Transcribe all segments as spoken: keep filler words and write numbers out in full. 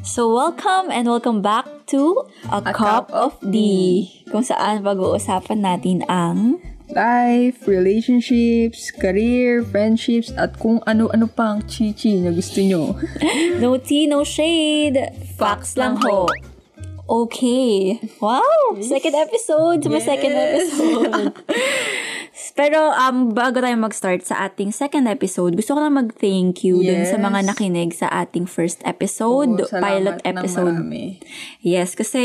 So welcome and welcome back to A, A Cup, Cup of Tea, kung saan pag-uusapan natin ang life, relationships, career, friendships, at kung ano-ano pang chichi na gusto nyo. No tea, no shade. Facts lang ho. Okay. Wow! Yes. Second episode. Yes. May second episode. Pero um, bago tayo mag-start sa ating second episode, gusto ko lang mag-thank you yes. dun sa mga nakinig sa ating first episode, oo, pilot episode. Yes, kasi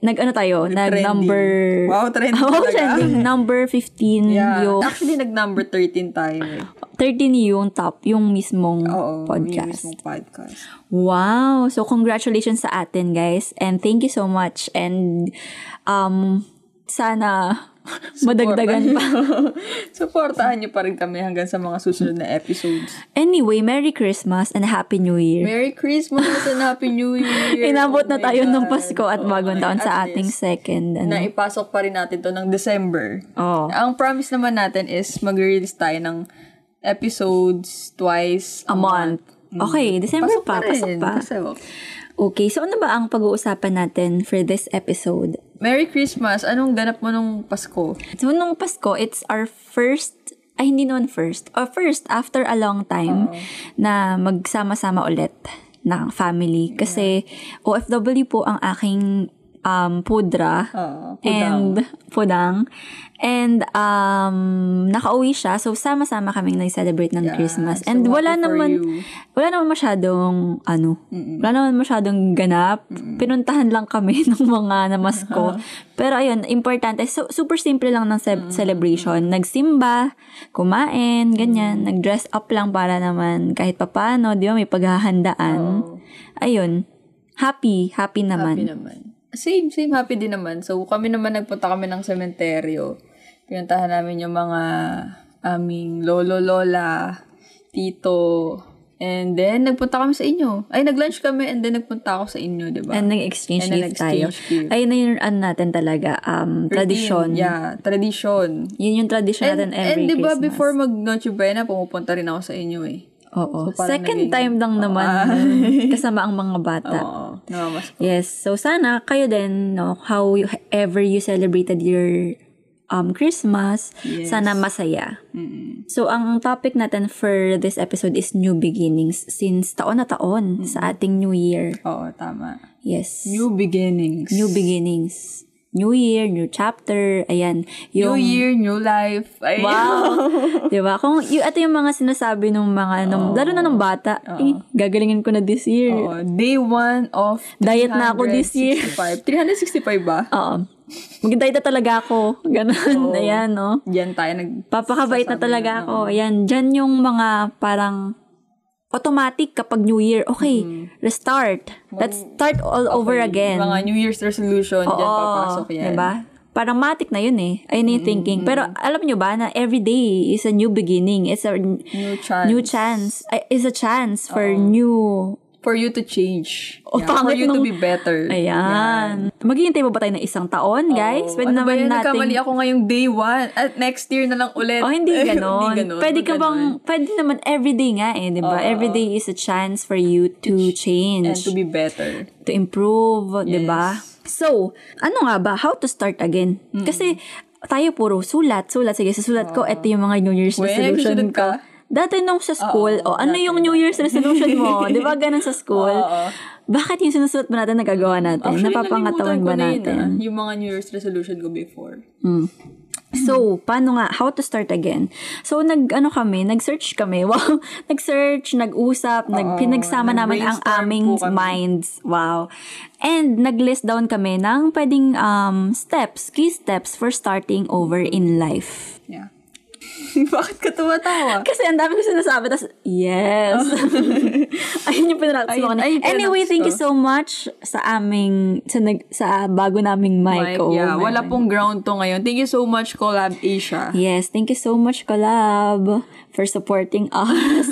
nag-ano tayo? Nag-number... Wow, trending oh, talaga. Trending. Number fifteen yeah. yung... Actually, nag-number thirteen tayo. Eh. thirteen yung top, yung mismong oo, podcast. Yung mismong podcast. Wow! So, congratulations sa atin, guys. And thank you so much. And um, sana... madagdagan pa. Supportahan niyo pa rin kami hanggang sa mga susunod na episodes. Anyway, Merry Christmas and Happy New Year. Merry Christmas and Happy New Year. Inabot oh na tayo God. ng Pasko at oh bagong taon sa ating second. Ano? Naipasok pa rin natin to ng December. Oh. Ang promise naman natin is mag-release tayo ng episodes twice a, a month. month. Okay, December pasok pa. pa pasok pa. Pasok. Okay, so ano ba ang pag-uusapan natin for this episode? Merry Christmas! Anong ganap mo nung Pasko? So, nung Pasko, it's our first, ay hindi noon first, or first after a long time uh-oh. na magsama-sama ulit ng family. Kasi yeah. O F W po ang aking um, pudra uh-oh. and pudang. And um, nakauwi siya, so sama-sama kaming nag-celebrate ng yeah, Christmas. And so wala naman, you. wala naman masyadong, ano, mm-mm. wala naman masyadong ganap. Mm-mm. Pinuntahan lang kami ng mga namasko. Uh-huh. Pero ayun, importante, so, super simple lang ng se- celebration. Nagsimba, kumain, ganyan. Mm-hmm. Nag-dress up lang para naman kahit papano, di ba, may paghahandaan. Oh. Ayun, happy, happy naman. Happy naman. Same, same, happy din naman. So kami naman, nagpunta kami ng sementeryo. Pinuntahan namin yung mga aming lolo, lola, tito. And then, nagpunta kami sa inyo. Ay, nag-lunch kami and then nagpunta ako sa inyo, diba? And nag-exchange gift tayo. Gift. Ay, nainunan natin talaga. Um, tradisyon. Yeah, tradisyon. Yun yung tradisyon natin every and, diba, Christmas. And diba, before mag-Noche Buena, pumupunta rin ako sa inyo eh. Oo. So, second naging, time lang naman uh, kasama ang mga bata. Oo. Namamasko. Yes. So, sana kayo din, no, however you celebrated your Um, Christmas, yes. sana masaya. Mm-mm. So, ang topic natin for this episode is new beginnings since taon na taon mm-hmm. sa ating new year. Oo, tama. Yes. New beginnings. New beginnings. New year, new chapter, ayan. Yung, new year, new life. Ayan. Wow! Diba? Kung, y- ito yung mga sinasabi ng mga, nung, lalo na ng bata, eh, gagalingin ko na this year. Oo. Day one of diet na ako this year. three sixty-five ba? Oo. Mag-diet na talaga ako. Ganun. Oh, ayan, no? Diyan tayo nag- papakabait na talaga ako. Naman. Ayan. Diyan yung mga parang automatic kapag New Year. Okay. Mm-hmm. Restart. Let's start all okay. over again. Mga New Year's resolution. Oo, diyan papasok yan. Diba? Parang matik na yun eh. Ayun yung mm-hmm. thinking. Pero alam nyo ba na every day is a new beginning. It's a new chance. New chance. It's a chance for oh. new... For you to change. Oh, yeah. For you nung... to be better. Ayan. Ayan. Maghihintay mo ba tayo ng isang taon, guys? Oh, pwede ano naman natin... Nagkamali ako ngayong day one. At next year na lang ulit. Oh, hindi ganon. Hindi ganon. Pwede ka bang... Pwede naman everyday nga eh, diba? Oh, everyday is a chance for you to change. And to be better. To improve, yes. diba? So, ano nga ba? How to start again? Mm-hmm. Kasi tayo puro sulat. Sulat. Sige, sa sulat oh. ko, ito yung mga New Year's well, resolution ko. Dati nung sa school, oh, oh, ano yung New Year's resolution mo? Di ba ganun sa school? Uh-oh. Bakit yung sinusulat mo natin, nagagawa natin? Actually, napapangatawan ba natin? Na yun, yung mga New Year's resolution ko before. Hmm. So, paano nga? How to start again? So, nag-ano kami, nag-search kami. Wow! Nag-search, nag-usap, nag- pinagsama naman ang aming minds. Wow! And, nag-list down kami ng pwedeng um, steps, key steps for starting over in life. Yeah. Bakit ka tumatawa? Kasi ang dami ko sinasabi, tas, yes. Oh. Ayun yung pinaratas mo. Anyway, thank you so much sa aming, sa, nag, sa bago naming mic. Oh, yeah, my wala mind. Pong ground to ngayon. Thank you so much, Collab Asia. Yes, thank you so much, Collab, for supporting us.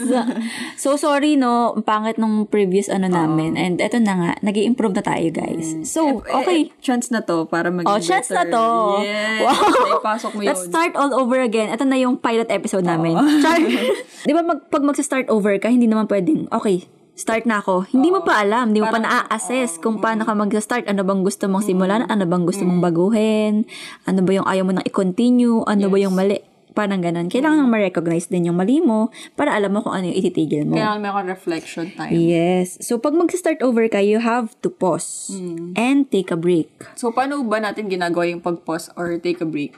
So, sorry, no, ang pangit nung previous ano namin. Uh-oh. And eto na nga, nag-i-improve na tayo, guys. Mm. So, eh, okay. Eh, chance na to para maging oh, better. Oh, chance na to. Yes. Wow. Naipasok mo yun. Let's start all over again. Eto na yung pilot episode namin. Char- Di ba, mag, pag magsa-start over ka, hindi naman pwedeng, okay, Start na ako. Hindi mo pa alam, hindi mo pa na-assess kung paano ka mag-start. Ano bang gusto mong simulan? Ano bang gusto mong baguhin? Ano ba yung ayaw mo nang i-continue? Ano yes. ba yung mali? Parang ganun. Kailangan nang ma-recognize din yung mali mo para alam mo kung ano yung ititigil mo. Kailangan meron reflection time. Yes. So, pag mag-start over ka, you have to pause mm. and take a break. So, paano ba natin ginagawa yung pag-pause or take a break?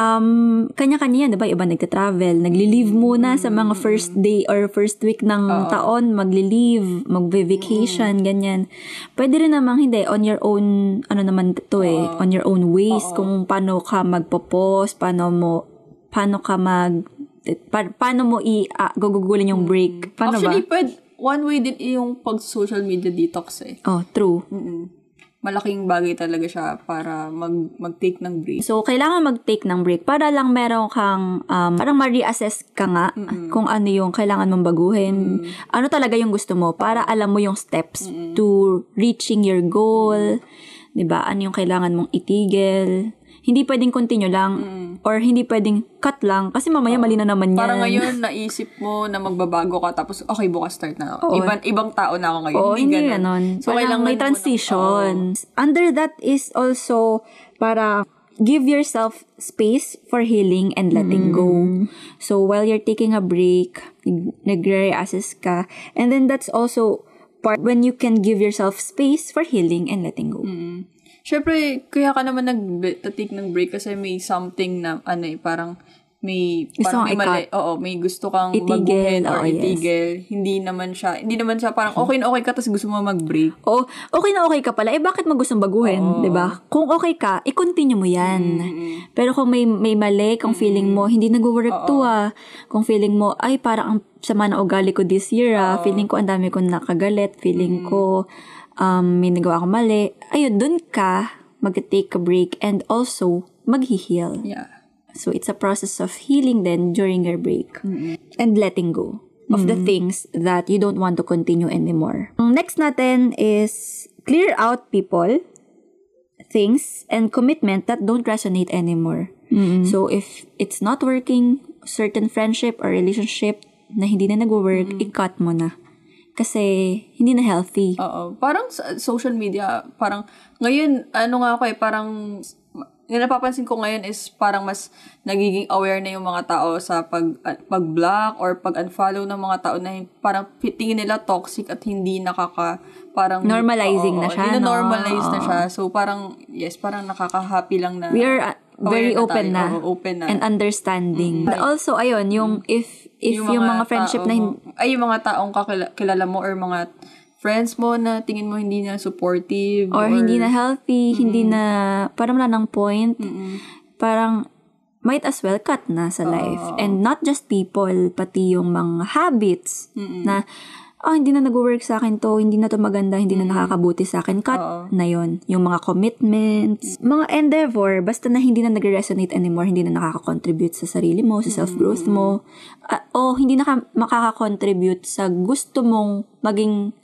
Um, kanya-kanya yan, diba? Iba nagta-travel. Nagli-leave muna sa mga first day or first week ng Uh-oh. taon. Magli-leave, mag-vacation, mm. ganyan. Pwede rin namang hindi. On your own, ano naman to eh. Uh-oh. On your own ways. Uh-oh. Kung paano ka magpo-pause, paano mo paano ka mag... Pa, paano mo i-gugugulin uh, yung break? Paano Actually, ba? Actually, one way din yung pag-social media detox eh. Oh, true. Mm-mm. Malaking bagay talaga siya para mag, mag-take ng break. So, kailangan mag-take ng break para lang meron kang... Um, parang ma-reassess ka nga mm-mm. kung ano yung kailangan mong baguhin. Mm-mm. Ano talaga yung gusto mo para alam mo yung steps mm-mm. to reaching your goal. Diba? Ano yung kailangan mong itigil. Hindi pwedeng continue lang mm. or hindi pwedeng cut lang kasi mamaya oh, mali na naman yan. Para ngayon naisip mo na magbabago ka tapos okay bukas start na. Oo. Ibang ibang tao na ako ngayon. Oo, hindi ganun. ganun. So kailangan may transition. Na, oh. Under that is also para give yourself space for healing and letting mm. go. So while you're taking a break, nagre-assess ka and then that's also part when you can give yourself space for healing and letting go. Mm. Siyempre, kaya ka naman nag-take ng break kasi may something na, ano eh, parang may, parang may mali, oo, may gusto kang baguhin or oh, itigil. Yes. Hindi naman siya, hindi naman siya parang okay na okay ka tapos gusto mo mag-break. Oo, oh, okay na okay ka pala. Eh, bakit mo gustong baguhin, oh. diba? Kung okay ka, i-continue mo yan. Mm-hmm. Pero kung may, may mali, kung mm-hmm. feeling mo, hindi nag-work oh, to ah. Kung feeling mo, ay, parang ang sama na ugali ko this year ah. Oh. Feeling ko, ang dami kong nakagalit. Feeling mm-hmm. ko, Um, may nagawa ko mali, ayun, dun ka mag-take a break and also mag-heal. Yeah. So, it's a process of healing then during your break mm-hmm. and letting go of mm-hmm. the things that you don't want to continue anymore. Next natin is clear out people, things, and commitment that don't resonate anymore. Mm-hmm. So, if it's not working, certain friendship or relationship na hindi na nag-work, mm-hmm. i-cut mo na. Kasi hindi na healthy. Oo. Parang sa social media, parang ngayon, ano nga ako eh, parang napapansin ko ngayon is parang mas nagiging aware na yung mga tao sa pag, pag-block or pag-unfollow ng mga tao na parang tingin nila toxic at hindi nakaka... Parang, normalizing oo, na siya, no? normalize na siya. So, parang, yes, parang nakaka-happy lang na... We are uh, very open na, na, open na and understanding. Mm-hmm. Also, ayun, yung mm-hmm. if... If yung, yung mga, mga friendship na... Hin- ay, yung mga taong kakilala, kilala mo or mga friends mo na tingin mo hindi na supportive. Or, or hindi na healthy, mm-hmm. hindi na... Parang wala ng point. Mm-hmm. Parang might as well cut na sa oh. life. And not just people, pati yung mga habits mm-hmm. na... Oh, hindi na nag-work sa akin to, hindi na to maganda, hindi mm-hmm. na nakakabuti sa akin. Cut Oo. na yon. Yung mga commitments, mm-hmm. mga endeavor, basta na hindi na nag-resonate anymore, hindi na nakaka-contribute sa sarili mo, sa mm-hmm. self-growth mo, uh, o hindi na ka- makaka-contribute sa gusto mong maging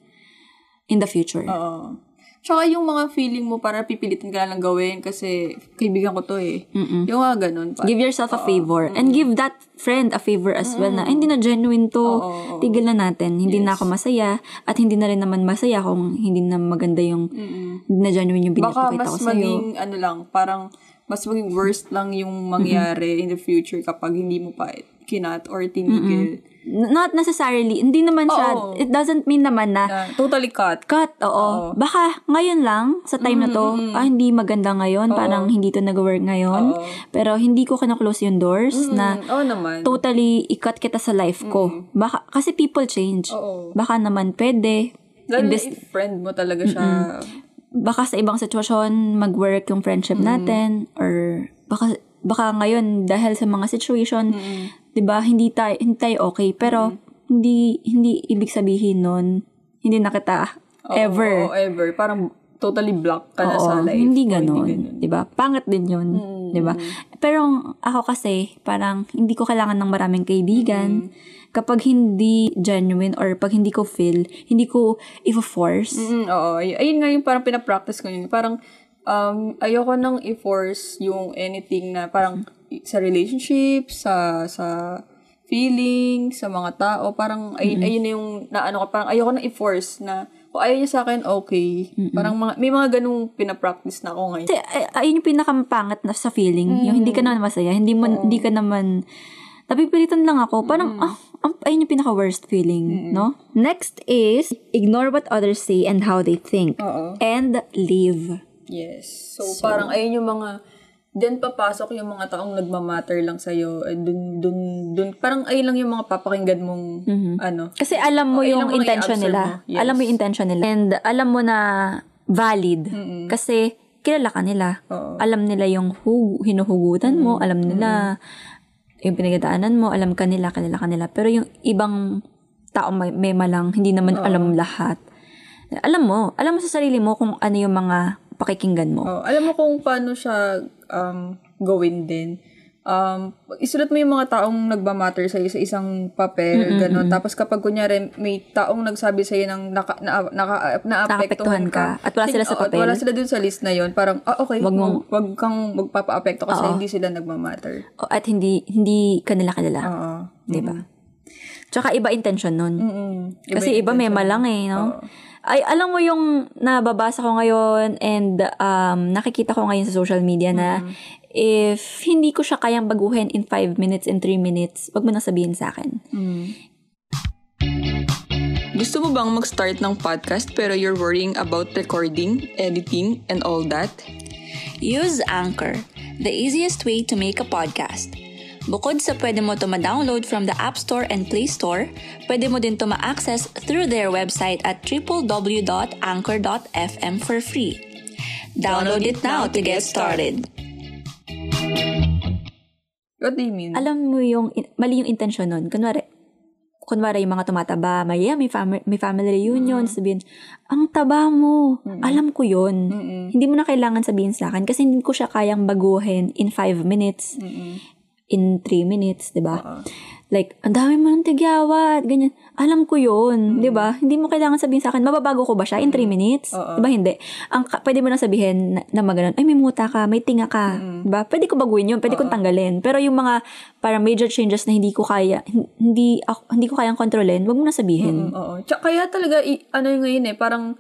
in the future. Oo. Tsaka yung mga feeling mo para pipilitin ka lang gawin kasi kaibigan ko to eh. Mm-mm. Yung mga ganun. Parang, give yourself a favor. Mm-mm. And give that friend a favor as mm-mm. well na hindi na genuine to. Oh, tigil na natin. Hindi yes. na ako masaya. At hindi na rin naman masaya kung hindi na maganda yung mm-mm. hindi na genuine yung pinapakita ko sa'yo. Baka mas maging ano lang, parang mas maging worst lang yung mangyari mm-mm. in the future kapag hindi mo pa kinat or tinigil. Mm-mm. Not necessarily. Hindi naman siya. Oo. It doesn't mean naman na... Yeah, totally cut. Cut, oo. oo. Baka ngayon lang, sa time mm-hmm. na to, ah, hindi maganda ngayon, oo. parang hindi to nag-work ngayon. Oo. Pero hindi ko kina-close yung doors mm-hmm. na oo, naman. Totally i-cut kita sa life ko. Mm-hmm. Baka, kasi people change. Oo. Baka naman pwede. Lalo this, na friend mo talaga siya. Mm-hmm. Baka sa ibang sitwasyon, mag-work yung friendship mm-hmm. natin. Or baka, baka ngayon, dahil sa mga situation... Mm-hmm. Diba, hindi tayo, hindi tayo okay, pero mm-hmm. hindi hindi ibig sabihin nun, hindi na kita oh, ever. Oh, ever. Parang totally blocked ka na sa life. Hindi ganun. Hindi ganun. Diba? Pangat din yun. Mm-hmm. Diba? Pero ako kasi, parang hindi ko kailangan ng maraming kaibigan. Mm-hmm. Kapag hindi genuine or pag hindi ko feel, hindi ko i-force. Mm-hmm. Oo. Ayun nga yung parang pinapractice ko yun. Parang um, ayoko nang i-force yung anything na parang sa relationship, sa sa feeling sa mga tao. Parang, ayun, mm-hmm. ayun na yung, na ano ka, parang ayoko na i-force na, kung ayaw niya sa akin, okay. Mm-hmm. Parang, mga, may mga ganung pinapractice na ako ngayon. Kasi, ay- ayun yung pinakapangat na sa feeling. Mm-hmm. Yung hindi ka naman masaya, hindi, man, oh. hindi ka naman, napipilitan lang ako. Parang, mm-hmm. ah, ayun yung pinaka-worst feeling, mm-hmm. no? Next is, ignore what others say and how they think. Uh-oh. And leave. Yes. So, so, parang, ayun yung mga, diyan papasok yung mga taong nagmamatter lang sa'yo. Dun, dun, dun. Parang ay lang yung mga papakinggan mong mm-hmm. ano. Kasi alam mo oh, yung intention nila. Yes. Alam mo yung intention nila. And alam mo na valid. Mm-hmm. Kasi kilala ka nila. Oo. Alam nila yung hu- hinuhugutan mm-hmm. mo. Alam nila mm-hmm. yung pinagdaanan mo. Alam ka nila, kanila, kanila. Pero yung ibang tao may, may malang, hindi naman Oo. alam lahat. Alam mo. Alam mo sa sarili mo kung ano yung mga pakikinggan mo. Oh, alam mo kung paano siya um, gawin din. Um, isulat mo yung mga taong nagbamatter sa'yo sa isang papel, mm-hmm. gano'n. Tapos kapag kunyari, may taong nagsabi sa'yo ng naka, na, naka, naapektuhan ka, ka. At wala sila sa papel. At wala sila dun sa list na yon. Parang, ah, okay, wag, mong, wag kang magpapa-apekto kasi Oo. hindi sila nagmamatter. Oh, at hindi hindi kanila kanila. Oo. Diba? Mm-hmm. Tsaka iba intention nun. Mm-hmm. Iba kasi iba intention. May malang eh, no? Oo. Ay, alam mo yung nababasa ko ngayon and um, nakikita ko ngayon sa social media na mm-hmm. if hindi ko siya kayang baguhin in five minutes and three minutes, wag mo nang sabihin sa akin. Mm-hmm. Gusto mo bang mag-start ng podcast pero you're worrying about recording, editing, and all that? Use Anchor, the easiest way to make a podcast. Bukod sa pwede mo ito ma-download from the App Store and Play Store, pwede mo din ito ma-access through their website at double-u double-u double-u dot anchor dot f m for free. Download it now to get started. What do you mean? Alam mo yung, mali yung intention nun. Kunwari, kunwari yung mga tumataba, may, may, fam- may family reunion, mm-hmm. sabihin, ang taba mo, mm-hmm. alam ko yun. Mm-hmm. Hindi mo na kailangan sabihin sa akin kasi hindi ko siya kayang baguhin in five minutes. Mm-hmm. In three minutes, diba? Uh-huh. Like, ang dami mo ng tigyawat, ganyan. Alam ko yun, mm-hmm. diba? Hindi mo kailangan sabihin sa akin, mababago ko ba siya in three minutes? Uh-huh. Diba, hindi. Ang, pwede mo na sabihin na, na maganon, ay, may muta ka, may tinga ka, mm-hmm. diba? Pwede ko baguhin yun, pwede uh-huh. kong tanggalin. Pero yung mga, para major changes na hindi ko kaya, hindi ako, hindi ko kayang kontrolin, wag mo na sabihin. Uh-huh. Uh-huh. Kaya talaga, i- ano yung ngayon eh, parang,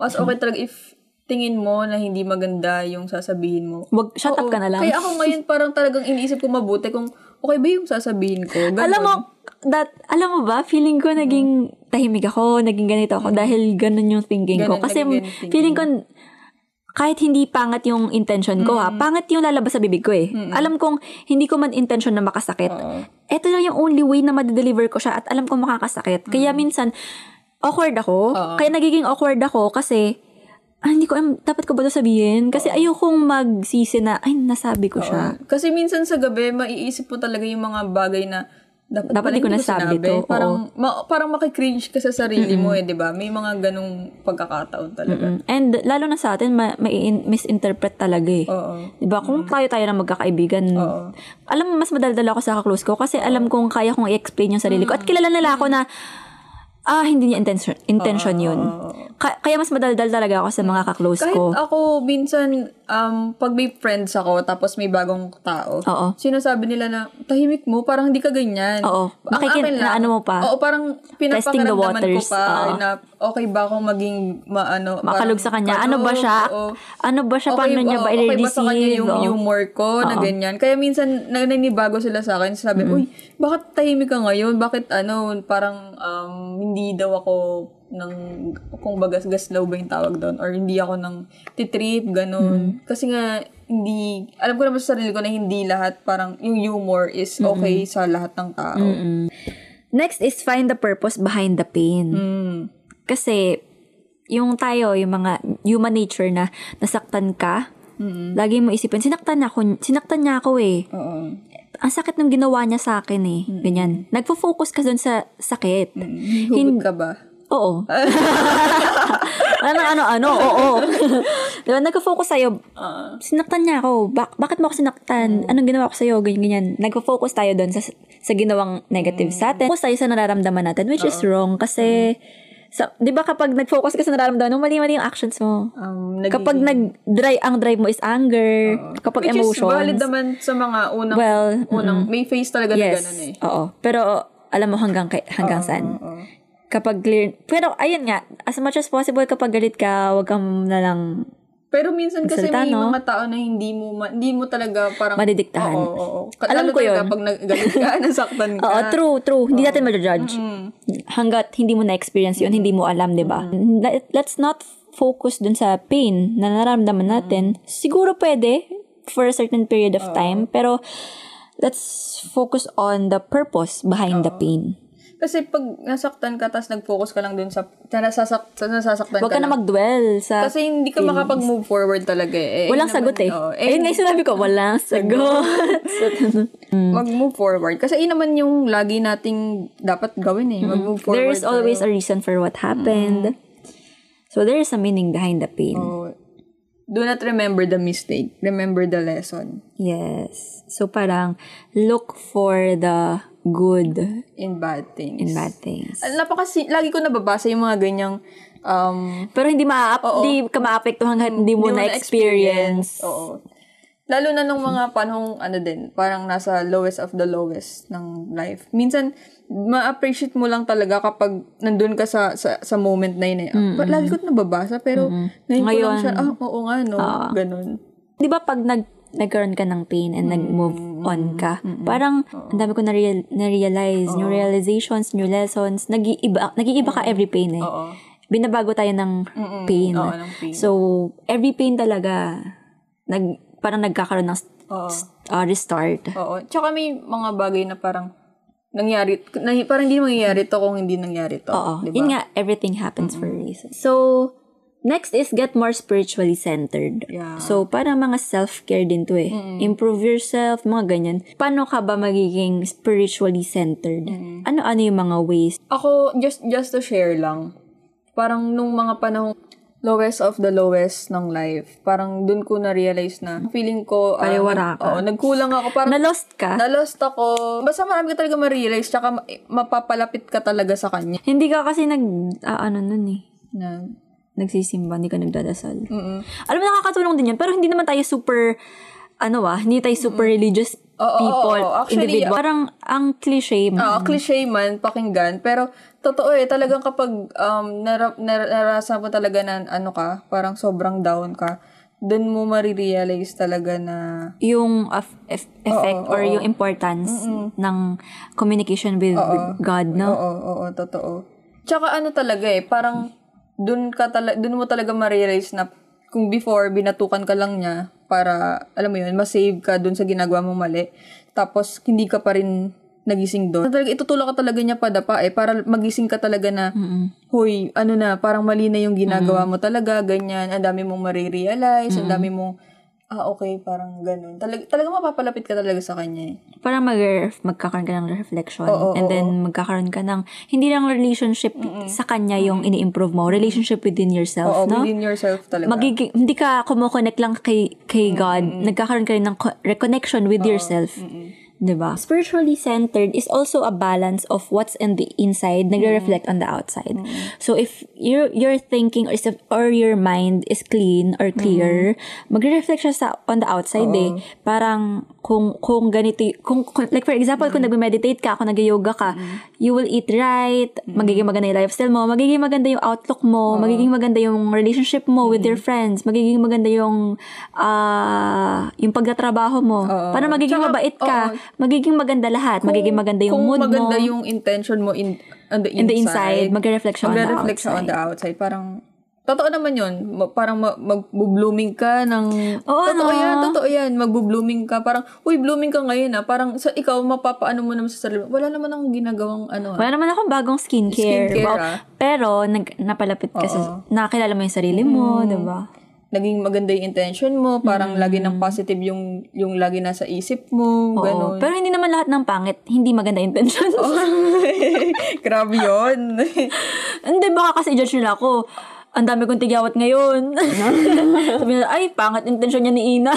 mas okay talaga if, tingin mo na hindi maganda yung sasabihin mo. Wag, shut Oo, up ka na lang. Kaya ako ngayon parang talagang iniisip ko mabuti kung okay ba yung sasabihin ko. Ganun. Alam mo, that, alam mo ba, feeling ko naging tahimik ako, naging ganito ako mm. dahil ganun yung thinking ganun, ko. Kasi thinking. Feeling ko, kahit hindi pangat yung intention ko mm-hmm. ha, pangat yung lalabas sa bibig ko eh. Mm-hmm. Alam kong hindi ko man intention na makasakit. Uh-oh. Ito lang yung only way na madideliver ko siya at alam kong makakasakit. Mm-hmm. Kaya minsan, awkward ako. Uh-oh. Kaya nagiging awkward ako kasi Ah, hindi ko, dapat ko ba ito sabihin? Kasi Oo. ayokong magsisi na, ay, nasabi ko Oo. siya. Kasi minsan sa gabi, maiisip po talaga yung mga bagay na dapat, dapat hindi ko nasabi ito. Parang, ma- parang makikringe ka sa sarili mm-hmm. mo eh, di ba? May mga ganong pagkakataon talaga. Mm-hmm. And lalo na sa atin, ma- ma- misinterpret talaga eh. Oo. Di ba? Kung mm-hmm. tayo-tayo na magkakaibigan, Oo. alam mo, mas madaldala ako sa kaklose ko kasi alam kong kaya kong i-explain yung sarili mm-hmm. ko. At kilala nila ako na, ah, hindi niya intention, intention uh, yun. Ka- kaya mas madaldal talaga ako sa mga kaklose kahit ko. Kahit ako, minsan, um, pag may friends ako, tapos may bagong tao, Oo. sinasabi nila na, tahimik mo, parang hindi ka ganyan. Oo. Makikin, na ano mo pa. Oo, parang pinapakaramdaman ko pa, Oo. na okay ba akong maging, maano. Makalog sa kanya. Ano, ano ba siya? Oo. Ano ba siya? Okay, paano niya ba i-receive? Okay ba sa kanya yung Oo. humor ko, Oo. na ganyan. Kaya minsan, naninibago sila sa akin, sabi, mm-hmm. uy, bakit tahimik ka ngayon? Bakit ano, parang, um, hindi hindi daw ako ng, kung bagas gaslaw ba yung tawag doon, or hindi ako ng titrip, ganun. Mm. Kasi nga, hindi, alam ko naman sa sarili ko na hindi lahat, parang yung humor is okay mm-hmm. sa lahat ng tao. Mm-hmm. Next is find the purpose behind the pain. Mm. Kasi, yung tayo, yung mga human nature na nasaktan ka, mm-hmm. lagi mo isipin, sinaktan ako, sinaktan niya ako eh. Oo. Ang sakit ng ginawa niya sa akin eh. Mm-hmm. Ganyan. Nagpo-focus ka dun sa sakit. Mm-hmm. Hubod ka ba? Oo. ano, ano, ano, oo. Diba, nagpo-focus sa'yo. Uh, sinaktan niya ako. Bak- bakit mo ako sinaktan? Mm-hmm. Anong ginawa ko sa'yo? Ganyan, ganyan. Nagpo-focus tayo dun sa, sa ginawang negative mm-hmm. sa atin. Focus tayo sa nararamdaman natin, which Uh-oh. is wrong kasi mm-hmm. So, di ba kapag nag-focus ka sa nararamdaman mo, mali-mali yung actions mo. Um, nagiging... Kapag nag-drive, ang drive mo is anger, uh-oh. Kapag which emotions. Which is valid naman sa mga unang, well, unang mm, may phase talaga yes, na gano'n eh. Oo. Pero, alam mo hanggang, kay, hanggang uh-oh, saan. Uh-oh. Kapag clear, pero ayun nga, as much as possible, kapag galit ka, wag kang na lang. Pero minsan kasi salita, may no? mga tao na hindi mo ma- hindi mo talaga parang madidiktahan. Oo, oo, oo. Alam ko 'yun. Kapag nagalit ka, nasaktan ka. Oo, true, true. Oo. Hindi natin ma-judge. Mm-hmm. Hangga't hindi mo na-experience 'yun, mm-hmm, hindi mo alam, 'di ba? Mm-hmm. Let's not focus dun sa pain na nararamdaman natin. Mm-hmm. Siguro pwede for a certain period of oo. time, pero let's focus on the purpose behind oo. the pain. Kasi pag nasaktan ka, tas nag-focus ka lang dun sa, sa, nasasak, sa nasasaktan wag ka lang. Huwag ka na mag-dwell sa kasi hindi ka makapag-move forward talaga eh. Walang eh, sagot naman, eh. Oh, eh. Ayun nga yung sinabi ko, walang sagot. Mag-move forward. Kasi yun naman yung lagi nating dapat gawin eh. Mag-move forward. There is always so, a reason for what happened. Mm. So there is a meaning behind the pain. Oh. Do not remember the mistake. Remember the lesson. Yes. So parang look for the good in bad things. In bad things. Napakasi, lagi ko nababasa yung mga ganyang um, pero hindi ma hindi ka maapekto hanggang hindi mo na-experience. Oo. Lalo na nung mga panahong ano din, parang nasa lowest of the lowest ng life. Minsan, ma-appreciate mo lang talaga kapag nandun ka sa sa, sa moment na yun eh. Mm-hmm. But lagi ko nababasa, pero mm-hmm, ngayon, ngayon ko lang siya, ah, oo nga, no, uh, ganun. Di ba pag nag nagkaroon ka ng pain and mm-hmm, nag-move on ka. Mm-hmm. Parang, ang dami ko na-real- na-realize, uh-oh, new realizations, new lessons, nag-iiba, nag-iiba ka every pain eh. Uh-oh. Binabago tayo ng pain. Oo, ng pain. So, every pain talaga, nag, parang nagkakaroon ng st- uh, restart. Oo. Tsaka may mga bagay na parang, nangyari, na, parang hindi mangyayari to kung hindi nangyari to. Oo. Diba? Yun nga, everything happens mm-hmm, for a reason. So, next is get more spiritually centered. Yeah. So, para mga self-care din to eh. Mm-hmm. Improve yourself, mga ganyan. Paano ka ba magiging spiritually centered? Mm-hmm. Ano-ano yung mga ways? Ako, just just to share lang. Parang nung mga panahong lowest of the lowest ng life, parang dun ko na-realize na feeling ko, pariwara ka. Oo, nagkulang ako. Parang, na-lost ka? Na-lost ako. Basta marami ka talaga ma-realize, tsaka mapapalapit ka talaga sa kanya. Hindi ka kasi nag, ah, ano nun eh. Na, nagsisimba, hindi ka nagdadasal. Mm-mm. Alam mo, nakakatulong din yun. Pero hindi naman tayo super, ano ah, hindi tayo super mm-mm, religious people, oh, oh, oh, actually, individual. Parang, ang cliche man. Oo, oh, cliche man, pakinggan. Pero, totoo eh, talagang kapag um, nar- nar- narasa mo talaga na, ano ka, parang sobrang down ka, dun mo marirealize talaga na yung af- f- effect oh, oh, oh, or yung importance mm-mm, ng communication with oh, oh, God, no? Oo, oh, oo, oh, oh, totoo. Tsaka ano talaga eh, parang, Doon ka talaga doon mo talaga ma-realize na kung before binatukan ka lang niya para alam mo yun, ma-save ka doon sa ginagawa mong mali. Tapos hindi ka pa rin nagising doon. Talaga itutulak ka talaga niya padapa eh para magising ka talaga na mm-hmm, hoy, ano na, parang mali na yung ginagawa mm-hmm, mo talaga, ganyan. Ang dami mong ma-realize, mm-hmm, ang dami mong ah okay, parang ganun. Talag- talaga mapapalapit ka talaga sa kanya eh. Parang mag- magkakaroon ka ng reflection oh, oh, and oh, then oh, magkakaroon ka ng hindi lang relationship mm-mm, sa kanya yung ini-improve mo, relationship within yourself, oh, oh, no? Within yourself talaga. Magig- hindi ka kumo-connect lang kay kay mm-mm, God, nagkakaroon ka rin ng co- reconnection with oh, yourself. Mm-mm. 'Di ba? Spiritually centered is also a balance of what's in the inside mm-mm, nagre-reflect on the outside. Mm-mm. So if your your thinking or is or your mind is clean or clear, mm-mm, magre-reflect siya sa on the outside oh, eh. Parang kung kung ganito kung, kung like for example mm-hmm, kung nagme-meditate ka, kung nag-yoga ka, mm-hmm, you will eat right, mm-hmm, magiging maganda yung lifestyle mo, magiging maganda yung outlook mo, uh-huh, magiging maganda yung relationship mo mm-hmm, with your friends, magiging maganda yung uh, yung pagtatrabaho mo, uh-huh, para magiging saka, mabait ka, uh-huh, magiging maganda lahat, kung, magiging maganda yung mood mo, kung maganda yung intention mo in on the inside, in the inside magre-reflect siya on, on the outside, parang totoo naman yun. Parang mag-blooming ka ng... Oo, totoo no? yan, totoo yan. Mag-blooming ka. Parang, uy, blooming ka ngayon ah. Parang, sa ikaw, mapapaano mo naman sa sarili. Wala naman akong ginagawang ano ah. Wala naman akong bagong skincare. Skincare wow. ah. Pero, nag, napalapit ka sa... Nakakilala mo yung sarili mo, mm, diba? Naging maganda yung intention mo. Parang, mm, lagi ng positive yung, yung lagi nasa isip mo. Oo, ganun. Pero hindi naman lahat ng pangit. Hindi maganda intention. Oh. Grabe yun. Hindi, baka kasi judge nila ako. Ang dami kong tigyawat ngayon. Sabi nila, ay, pangat intensyon niya ni Ina.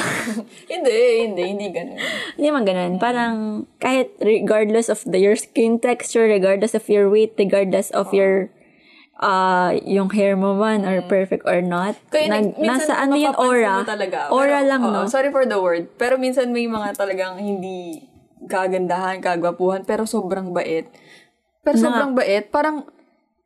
hindi, hindi, hindi ganun. Hindi man ganun. Parang, kahit regardless of the, your skin texture, regardless of your weight, regardless of your uh, yung hair mo man or perfect or not. Kaya nag, minsan nasa ano yun, aura. Talaga. Aura pero, lang, uh, no? Sorry for the word. Pero minsan may mga talagang hindi kagandahan, kagwapuhan, pero sobrang bait. Pero na, sobrang bait. Parang,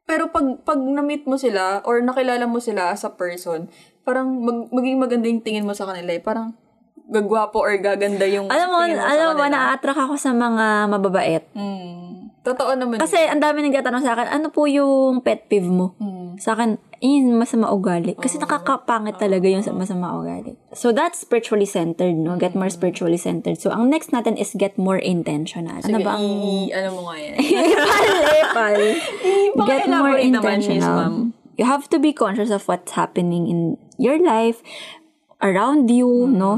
pero pag, pag na-meet mo sila or nakilala mo sila as a person, parang mag, maging maganda yung tingin mo sa kanila eh. Parang, gagwapo or gaganda yung alam mo, tingin mo alam mo, na-attract ako sa mga mababait. Mm. Totoo naman. Kasi ang dami nagtatanong sa akin, ano po yung pet peeve mo? Mm. Sa akin, yung masama ugali. Kasi uh-huh. nakakapangit uh-huh. talaga yung masama ugali. So that's spiritually centered, no? Get more spiritually centered. So ang next natin is get more intentional. Ano sige, ba ang... I, ano mo nga yan? Ipal, ipal. Get more intentional. You have to be conscious of what's happening in your life, around you, mm-hmm. no?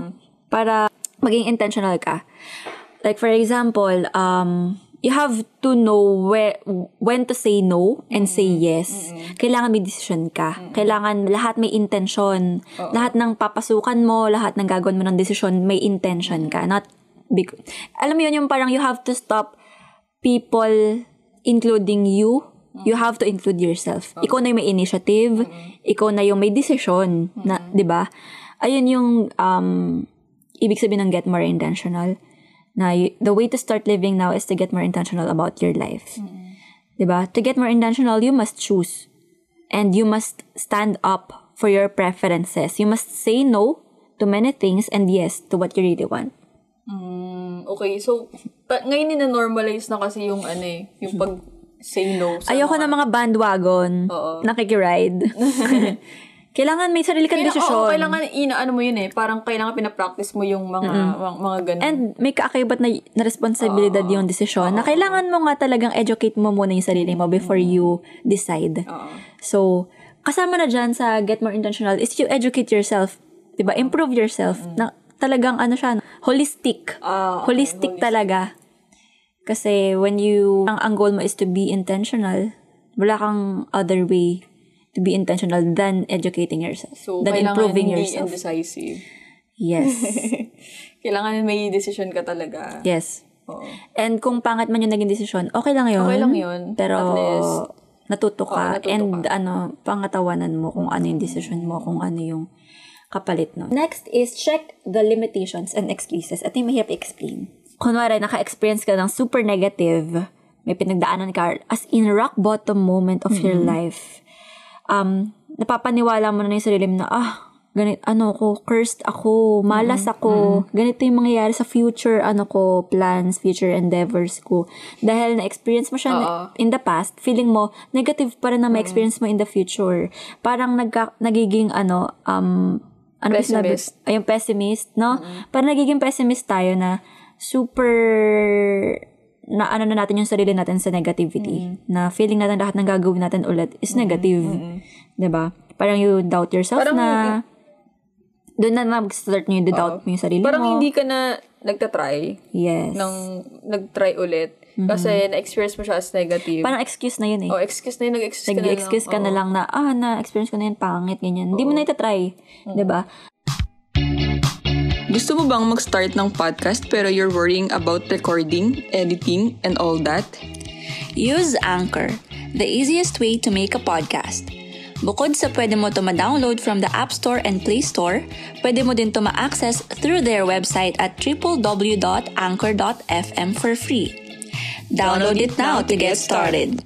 Para maging intentional ka. Like for example, um, you have to know where, when to say no and mm-hmm. say yes. Mm-hmm. Kailangan may decision ka. Mm-hmm. Kailangan lahat may intention. Oo. Lahat ng papasukan mo, lahat ng gagawin mo ng decision, may intention ka. Not big. Alam mo yun, yung parang you have to stop people including you. Mm-hmm. You have to include yourself. Okay. Ikaw na yung may initiative. Mm-hmm. Ikaw na yung may decision. Mm-hmm. Na, di ba? Ayun yung... Um, ibig sabihin ng get more intentional. Na you, the way to start living now is to get more intentional about your life. Mm-hmm. Diba? To get more intentional, you must choose. And you must stand up for your preferences. You must say no to many things and yes to what you really want. Mm, okay, so ta- ngayon nina-normalize na kasi yung ano eh, yung pag say no. Sa ayoko mga... ng mga bandwagon. Oo. Nakikiride. Kailangan may sarili kang desisyon. Oo, kailangan inaano mo yun eh. Parang kailangan pinapractice mo yung mga mm-hmm. mga ganun. And may kaakibat na, na responsibilidad uh-huh. yung desisyon uh-huh. na kailangan mo nga talagang educate mo muna yung sarili mo before mm-hmm. you decide. Uh-huh. So, kasama na dyan sa get more intentional is you educate yourself. Diba? Improve yourself. Mm-hmm. Na talagang ano siya, holistic. Uh, okay. Holistic talaga. Kasi when you, ang, ang goal mo is to be intentional, wala kang other way to be intentional than educating yourself. So, than improving yourself. So, kailangan hindi indecisive. Yes. Kailangan may decision ka talaga. Yes. Oo. And kung pangat man yung naging decision, okay lang yun. Okay lang yun. Pero, at least, natuto ka. Oo, natuto and, ka. ano, pangatawanan mo kung ano yung decision mo, kung ano yung kapalit nun. Next is, check the limitations and excuses. At yung mahirap i-explain. Kunwari, naka-experience ka ng super negative, may pinagdaanan ka, as in rock bottom moment of mm-hmm. your life. Um, napapaniwala mo na yung sarili mo na, ah, ganit, ano ko, cursed ako, malas ako, mm-hmm. ganito yung mangyayari sa future, ano ko, plans, future endeavors ko. Dahil na-experience mo siya na, in the past, feeling mo, negative pa rin na ma-experience mo in the future. Parang nagka, nagiging, ano, um, ano pessimist. Ay, yung pessimist, no? Mm-hmm. Parang nagiging pessimist tayo na super... na ano na natin yung sarili natin sa negativity. Mm-hmm. Na feeling natin lahat ng gagawin natin ulit is negative. Mm-hmm. Diba? Parang you doubt yourself parang na hindi, doon na mag-start nyo yung doubt uh, mo yung sarili parang mo. Parang hindi ka na nagtatry. Yes. Nang nagtry ulit. Mm-hmm. Kasi na-experience mo siya as negative. Parang excuse na yun eh. Oh, excuse na yun. Nag-excuse ka na lang. Nag-excuse ka na lang na, ah, na-experience ko na yun, pangit, ganyan. Hindi mo na itatry. Mm-hmm. Diba? Gusto mo bang mag-start ng podcast pero you're worrying about recording, editing, and all that? Use Anchor, the easiest way to make a podcast. Bukod sa pwede mo to ma-download from the App Store and Play Store, pwede mo din to ma-access through their website at w w w dot anchor dot f m for free. Download it now to get started.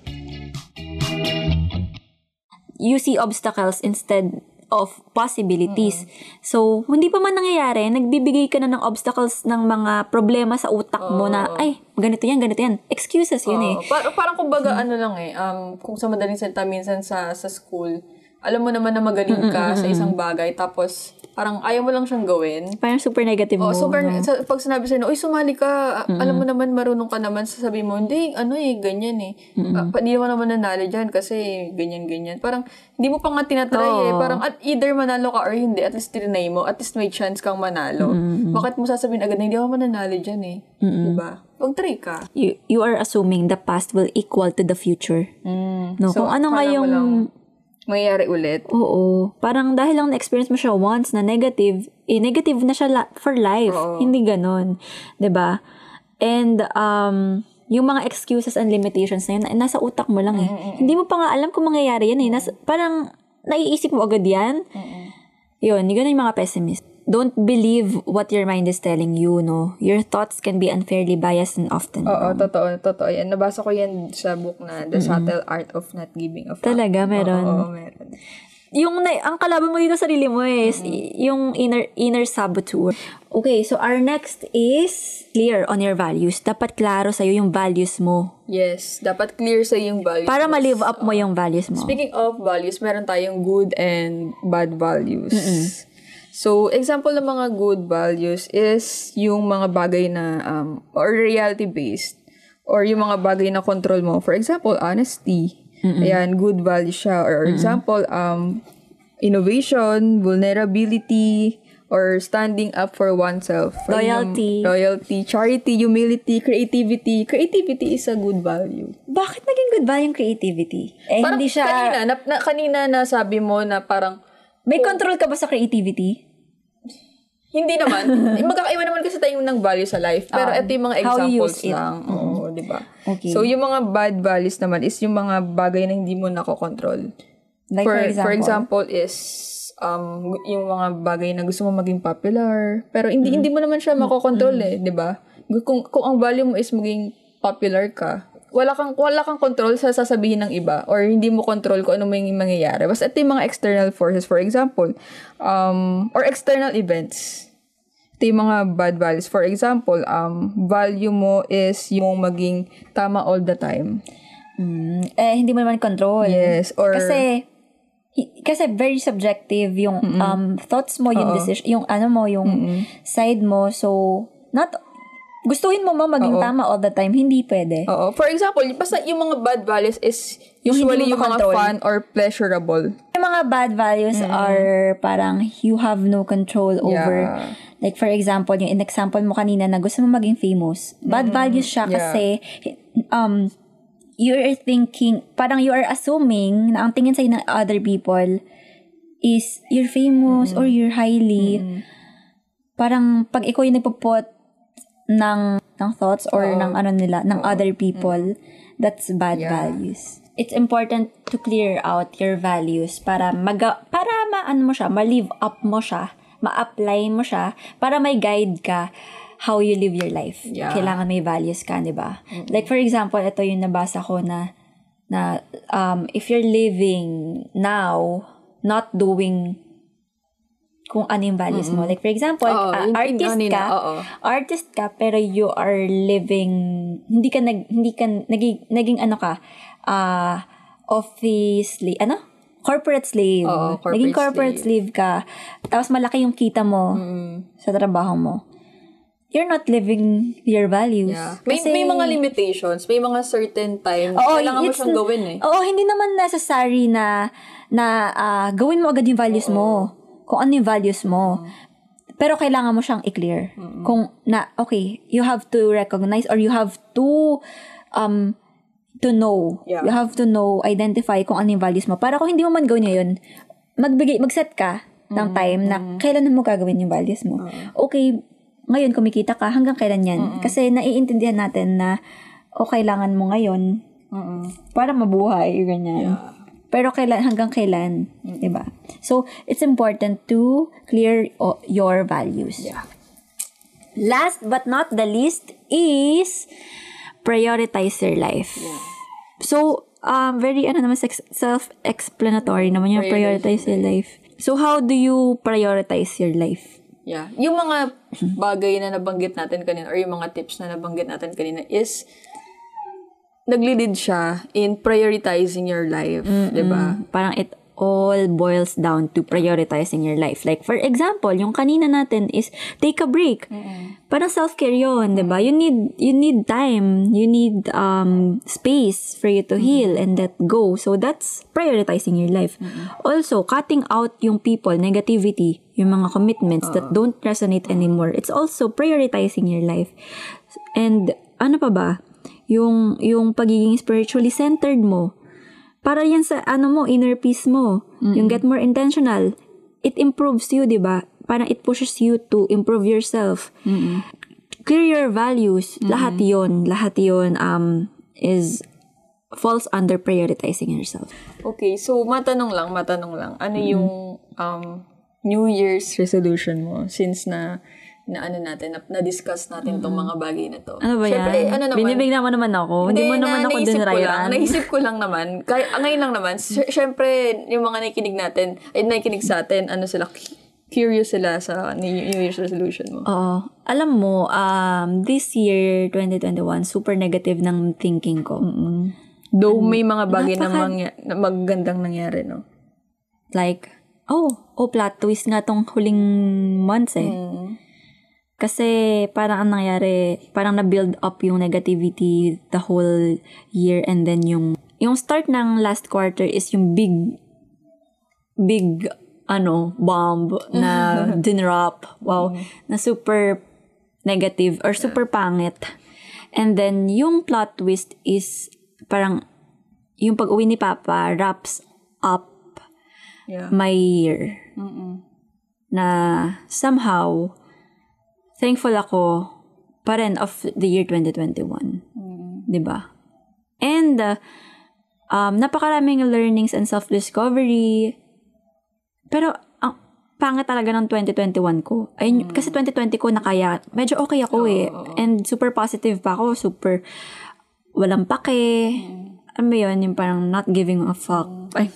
You see obstacles instead of possibilities. Mm-hmm. So, hindi pa man nangyayari, nagbibigay ka na ng obstacles ng mga problema sa utak oh. mo na, ay, ganito yan, ganito yan. Excuses yun oh. eh. Par- parang kumbaga, hmm. ano lang eh, um, kung sa madaling salita, minsan sa, sa school, alam mo naman na magaling ka mm-hmm. sa isang bagay, tapos, parang ayaw mo lang siyang gawin. Parang super negative oh, mo. Super, no? Sa, pag sinabi sa'yo, uy, sumali ka, mm-hmm. alam mo naman, marunong ka naman, sasabihin mo, hindi, ano eh, ganyan eh. Mm-hmm. Pa, hindi mo naman nanalo dyan kasi ganyan-ganyan. Parang, hindi mo pa nga tinatry oh. eh. Parang, at either manalo ka or hindi, at least tinay mo, at least may chance kang manalo. Mm-hmm. Bakit mo sasabihin agad na, hindi ako mananalo dyan eh. Mm-hmm. Diba? Pag-try ka. You, you are assuming the past will equal to the future. Mm. No? So, kung ano nga yung... mangyayari ulit. Oo. Parang dahil lang na-experience mo siya once na negative, eh, negative na siya la- for life. Oo. Hindi ganun. Diba? And, um, yung mga excuses and limitations na yun, nasa utak mo lang eh. Mm-hmm. Hindi mo pa nga alam kung mangyayari yan eh. Nas, parang naiisip mo agad yan. Mm-hmm. Yun, yun yung mga pessimist. Don't believe what your mind is telling you, no? Your thoughts can be unfairly biased and often wrong. Oo, totoo, totoo yan. Nabasa ko yan sa book na The mm-hmm. Subtle Art of Not Giving a F*ck. Talaga, meron. Oo, oo, meron. Yung, ang kalaban mo dito sarili mo eh, mm-hmm. yung inner, inner saboteur. Okay, so our next is clear on your values. Dapat klaro sa'yo yung values mo. Yes, dapat clear sa'yo yung values. Para ma-live up mo yung values mo. Speaking of values, meron tayong good and bad values. Mm-mm. So, example ng mga good values is yung mga bagay na, um, or reality-based, or yung mga bagay na control mo. For example, honesty. Mm-mm. Ayan, good value siya. Or Mm-mm. example, um, innovation, vulnerability, or standing up for oneself. Loyalty. Or loyalty, charity, humility, creativity. Creativity is a good value. Bakit naging good value yung creativity? Eh, parang hindi siya... Kanina, na, na, kanina nasabi mo na parang... May control ka ba sa creativity? Hindi naman. Magkakaiba naman kasi tayo ng value sa life. Pero um, ito yung mga examples lang. Oo, mm-hmm. diba? Okay. So, yung mga bad values naman is yung mga bagay na hindi mo nakokontrol. Like for, for example? For example is, um, yung mga bagay na gusto mo maging popular. Pero hindi mm-hmm. hindi mo naman siya makokontrol mm-hmm. eh, diba? Kung, kung ang value mo is maging popular ka, wala kang wala kang control sa sasabihin ng iba or hindi mo control kung ano may mangyayari. Basta ito yung mga external forces, for example, um, or external events. Ito yung mga bad values. For example, um, value mo is yung maging tama all the time. Mm, eh, hindi mo naman control. Yes. Or, kasi, kasi very subjective yung mm-mm. um thoughts mo, yung, decision, yung ano mo, yung mm-mm. side mo. So, not gustuhin mo ma maging Oo. Tama all the time, hindi pwede. Oo. For example, basta yung mga bad values is usually yung mga fun or pleasurable. Yung mga bad values mm-hmm. are parang you have no control over. Yeah. Like for example, yung in-example mo kanina na gusto mo maging famous. Bad mm-hmm. values siya kasi yeah. um, you're thinking, parang you are assuming na ang tingin sa'yo ng other people is you're famous mm-hmm. or you're highly. Mm-hmm. Parang pag ikaw yung nagpupot ng, ng thoughts or oh. ng ano nila, ng oh. other people, that's bad yeah. values. It's important to clear out your values para maga, para maano mo siya, ma-live up mo siya, ma-apply mo siya, para may guide ka how you live your life. Yeah. Kailangan may values ka, di ba? Mm-hmm. Like for example, ito yung nabasa ko na, na um, if you're living now, not doing kung ano yung values mm-hmm. mo. Like, for example, oh, uh, artist in, in, ka, oh, oh. artist ka, pero you are living, hindi ka, nag, hindi ka, naging, naging ano ka, uh, office, slave, ano? Corporate slave. Oh, corporate naging corporate slave. slave ka. Tapos malaki yung kita mo mm-hmm. sa trabaho mo. You're not living your values. Yeah. May, kasi, may mga limitations. May mga certain time. Oh, kailangan mo siyang gawin eh. Oo, oh, hindi naman necessary na, na uh, gawin mo agad yung values oh, mo. Oh. Kung ano yung values mo. Mm. Pero kailangan mo siyang i-clear. Mm-hmm. Kung na, okay, you have to recognize or you have to um to know. Yeah. You have to know, identify kung ano yung values mo. Para kung hindi mo man gawin ngayon, magbigay, mag-set ka mm-hmm. ng time na kailan mo gagawin yung values mo. Mm-hmm. Okay, ngayon kumikita ka, hanggang kailan yan? Mm-hmm. Kasi naiintindihan natin na o oh, kailangan mo ngayon mm-hmm. para mabuhay, ganyan. Yeah. Pero kailan, hanggang kailan, mm-hmm. diba? So, it's important to clear o- your values. Yeah. Last but not the least is prioritize your life. Yeah. So, um, very ano naman, self-explanatory naman yung prioritize your life. So, how do you prioritize your life? Yeah. Yung mga bagay na nabanggit natin kanina or yung mga tips na nabanggit natin kanina is... nagli-lead siya in prioritizing your life, mm-mm. diba? Parang it all boils down to prioritizing your life. Like, for example, yung kanina natin is take a break. Mm-mm. Parang self-care yun, diba? You need, you need time. You need um space for you to mm-hmm. heal and let go. So, that's prioritizing your life. Mm-hmm. Also, cutting out yung people, negativity, yung mga commitments uh-huh. that don't resonate uh-huh. anymore. It's also prioritizing your life. And, ano pa ba? Yung, yung pagiging spiritually centered mo. Para yan sa, ano mo, inner peace mo. Mm-hmm. Yung get more intentional. It improves you, diba? Parang it pushes you to improve yourself. Mm-hmm. clear your values, mm-hmm. lahat yun, lahat yun um, is falls under prioritizing yourself. Okay, so matanong lang, matanong lang, ano mm-hmm. yung um, New Year's resolution mo since na na ano natin, na, na-discuss natin mm-hmm. tong mga bagay na to. Ano ba yan? Siyempre, ano naman? Binibigyan mo naman ako. Hindi mo naman na, ako dun, Ryan. Naisip ko lang naman. Kaya, ngayon lang naman, siyempre, yung mga nakikinig natin, ay nakikinig sa atin, ano sila, curious sila sa New Year's resolution mo. Oo. Alam mo, um, this year, twenty twenty-one, super negative ng thinking ko. Mm-mm. Though um, may mga bagay napaka- na, mangya- na magandang nangyari, no? Like, oh, oh, plot twist nga tong huling months eh. Mm. Kasi parang ang nangyari, parang na-build up yung negativity the whole year, and then yung yung start ng last quarter is yung big big ano bomb na dinrop, wow, mm. na super negative or super pangit. And then yung plot twist is parang yung pag-uwi ni Papa wraps up yeah. my year. Mm-mm. Na somehow thankful ako pa rin of the year twenty twenty-one. Mm. Diba? And, uh, um, napakaraming learnings and self-discovery. Pero, ang pangit talaga ng twenty twenty-one ko. Ayun, mm. Kasi twenty twenty ko nakaya, medyo okay ako oh, eh. Oh, oh. And super positive pa ako. Super walang pake. Mm. Ano ba yun? Yung parang not giving a fuck. Mm. Ay.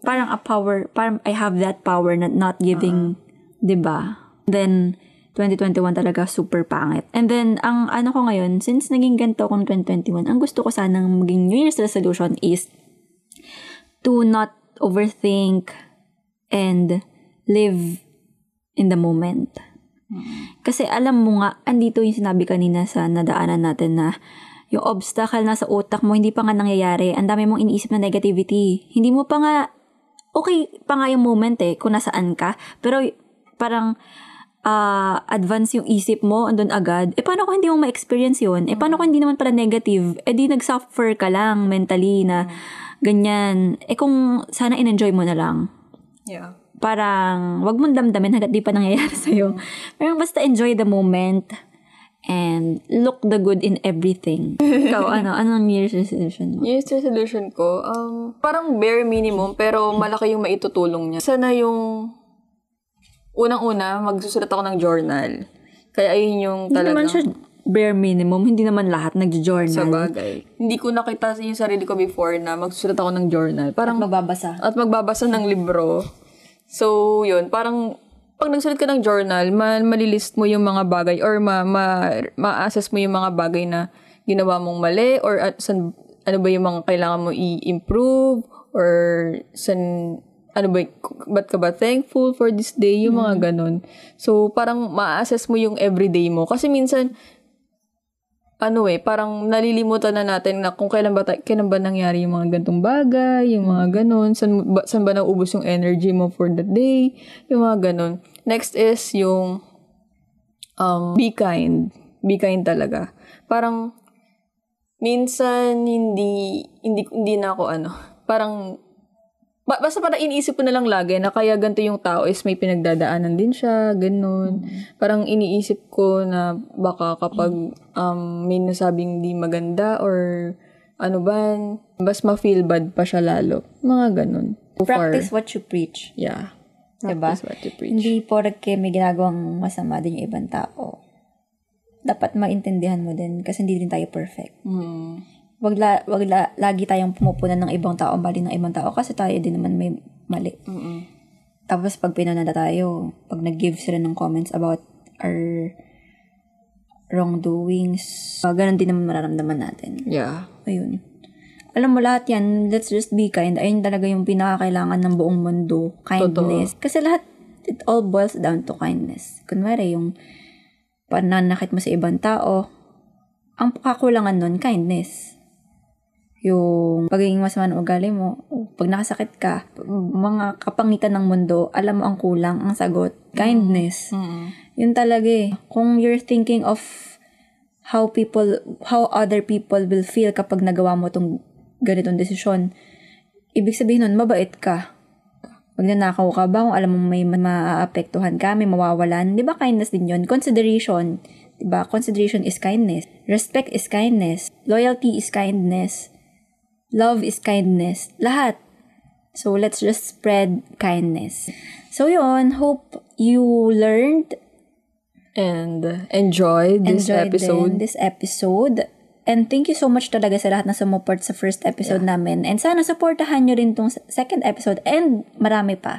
Parang a power. Parang I have that power na not giving. Uh-huh. Diba? Then, twenty twenty-one talaga super pangit. And then, ang ano ko ngayon, since naging ganito ko ng twenty twenty-one, ang gusto ko sanang maging New Year's resolution is to not overthink and live in the moment. Mm-hmm. Kasi alam mo nga, andito yung sinabi kanina sa nadaanan natin na yung obstacle na sa utak mo, hindi pa nga nangyayari. Ang dami mong iniisip na negativity. Hindi mo pa nga, okay pa nga yung moment eh, kung nasaan ka. Pero parang, Uh, advance yung isip mo, andun agad, eh paano kung hindi mo ma-experience yun? Eh paano kung hindi naman pala negative? Eh di nag-suffer ka lang mentally na ganyan. Eh kung sana in-enjoy mo na lang. Yeah. Parang, wag mong damdamin hanggat di pa nangyayari sa'yo. Parang basta enjoy the moment and look the good in everything. Ikaw, ano? Anong New Year's resolution mo? New Year's resolution ko, um, parang bare minimum pero malaki yung maitutulong niya. Sana yung unang-una, magsusulat ako ng journal. Kaya ayun yung talagang... Hindi naman siya bare minimum. Hindi naman lahat nag-journal. Sa bagay. Hindi ko nakita yung sarili ko before na magsusulat ako ng journal. Parang, at magbabasa. At magbabasa ng libro. So, yun. Parang, pag nagsulat ka ng journal, ma- malilist mo yung mga bagay or ma- ma- ma-assess mo yung mga bagay na ginawa mong mali or at, san, ano ba yung mga kailangan mo i-improve or san... ano ba, ba't ka ba thankful for this day? Yung mga mm. ganun. So, parang ma-assess mo yung everyday mo. Kasi minsan, ano eh, parang nalilimutan na natin na kung kailan ba, ta- kailan ba nangyari yung mga gantong bagay, yung mga ganun, san ba, san ba naubos yung energy mo for the day, yung mga ganun. Next is yung um, be kind. Be kind talaga. Parang, minsan, hindi, hindi, hindi na ako ano, parang, basta parang iniisip ko na lang lagi na kaya ganito yung tao is may pinagdadaanan din siya, ganun. Mm-hmm. Parang iniisip ko na baka kapag um, may nasabing di maganda or ano ba, mas ma-feel bad pa siya lalo. Mga ganun. So practice far, what you preach. Yeah. Practice diba? What you preach. Hindi porke may ginagawang masama din yung ibang tao. Dapat maintindihan mo din kasi hindi din tayo perfect. Mm. Wag la, wag la, lagi tayong pumupunan ng ibang tao, mali ng ibang tao kasi tayo din naman may mali. Mm-hmm. Tapos pag pinunanda tayo, pag nag-give sila ng comments about our wrongdoings, uh, ganun din naman mararamdaman natin. Yeah. Ayun. Alam mo lahat yan, let's just be kind. Ayun talaga yung pinakakailangan ng buong mundo, kindness. Totoo. Kasi lahat, it all boils down to kindness. Kunwari, yung pananakit mo sa ibang tao, ang kakulangan nun, kindness. Yung pagiging masama ng ugali mo, pag nakasakit ka, mga kapangitan ng mundo, alam mo ang kulang, ang sagot, kindness. Mm-hmm. Yun talaga eh. Kung you're thinking of how people, how other people will feel kapag nagawa mo tong ganitong desisyon, ibig sabihin nun, mabait ka. Magnanakaw ka ba kung alam mo may maaapektuhan ka, may mawawalan? Di ba kindness din yun? Consideration. Di ba? Consideration is kindness. Respect is kindness. Loyalty is kindness. Love is kindness. Lahat. So, let's just spread kindness. So, yun. Hope you learned. And enjoy this enjoy episode. Enjoy this episode. And thank you so much talaga sa lahat na sumuport sa first episode yeah. namin. And sana supportahan nyo rin tong second episode and marami pa.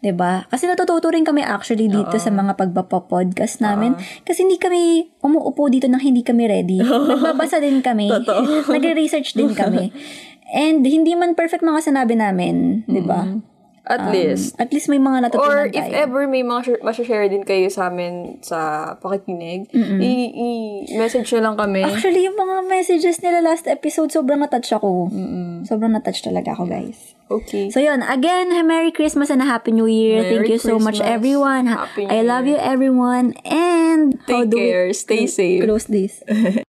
Diba? Kasi natututo rin kami actually dito uh-oh. Sa mga pagpapapodcast namin. Uh-oh. Kasi hindi kami umuupo dito nang hindi kami ready. Magbabasa din kami. Nagre-research din kami. And hindi man perfect mga sinabi namin. Diba? Mm-hmm. At um, least. At least may mga natutunan or tayo. Or if ever may mga masashare din kayo sa amin sa pakikinig, i- i-message nyo lang kami. Actually, yung mga messages nila last episode, sobrang natouch ako. Mm-mm. Sobrang natouch talaga ako, guys. Okay. So, yun. Again, Merry Christmas and a Happy New Year. Merry Thank you Christmas. So much, everyone. Happy New Year. I love you, everyone. And take how do care. We... Stay safe. Close this.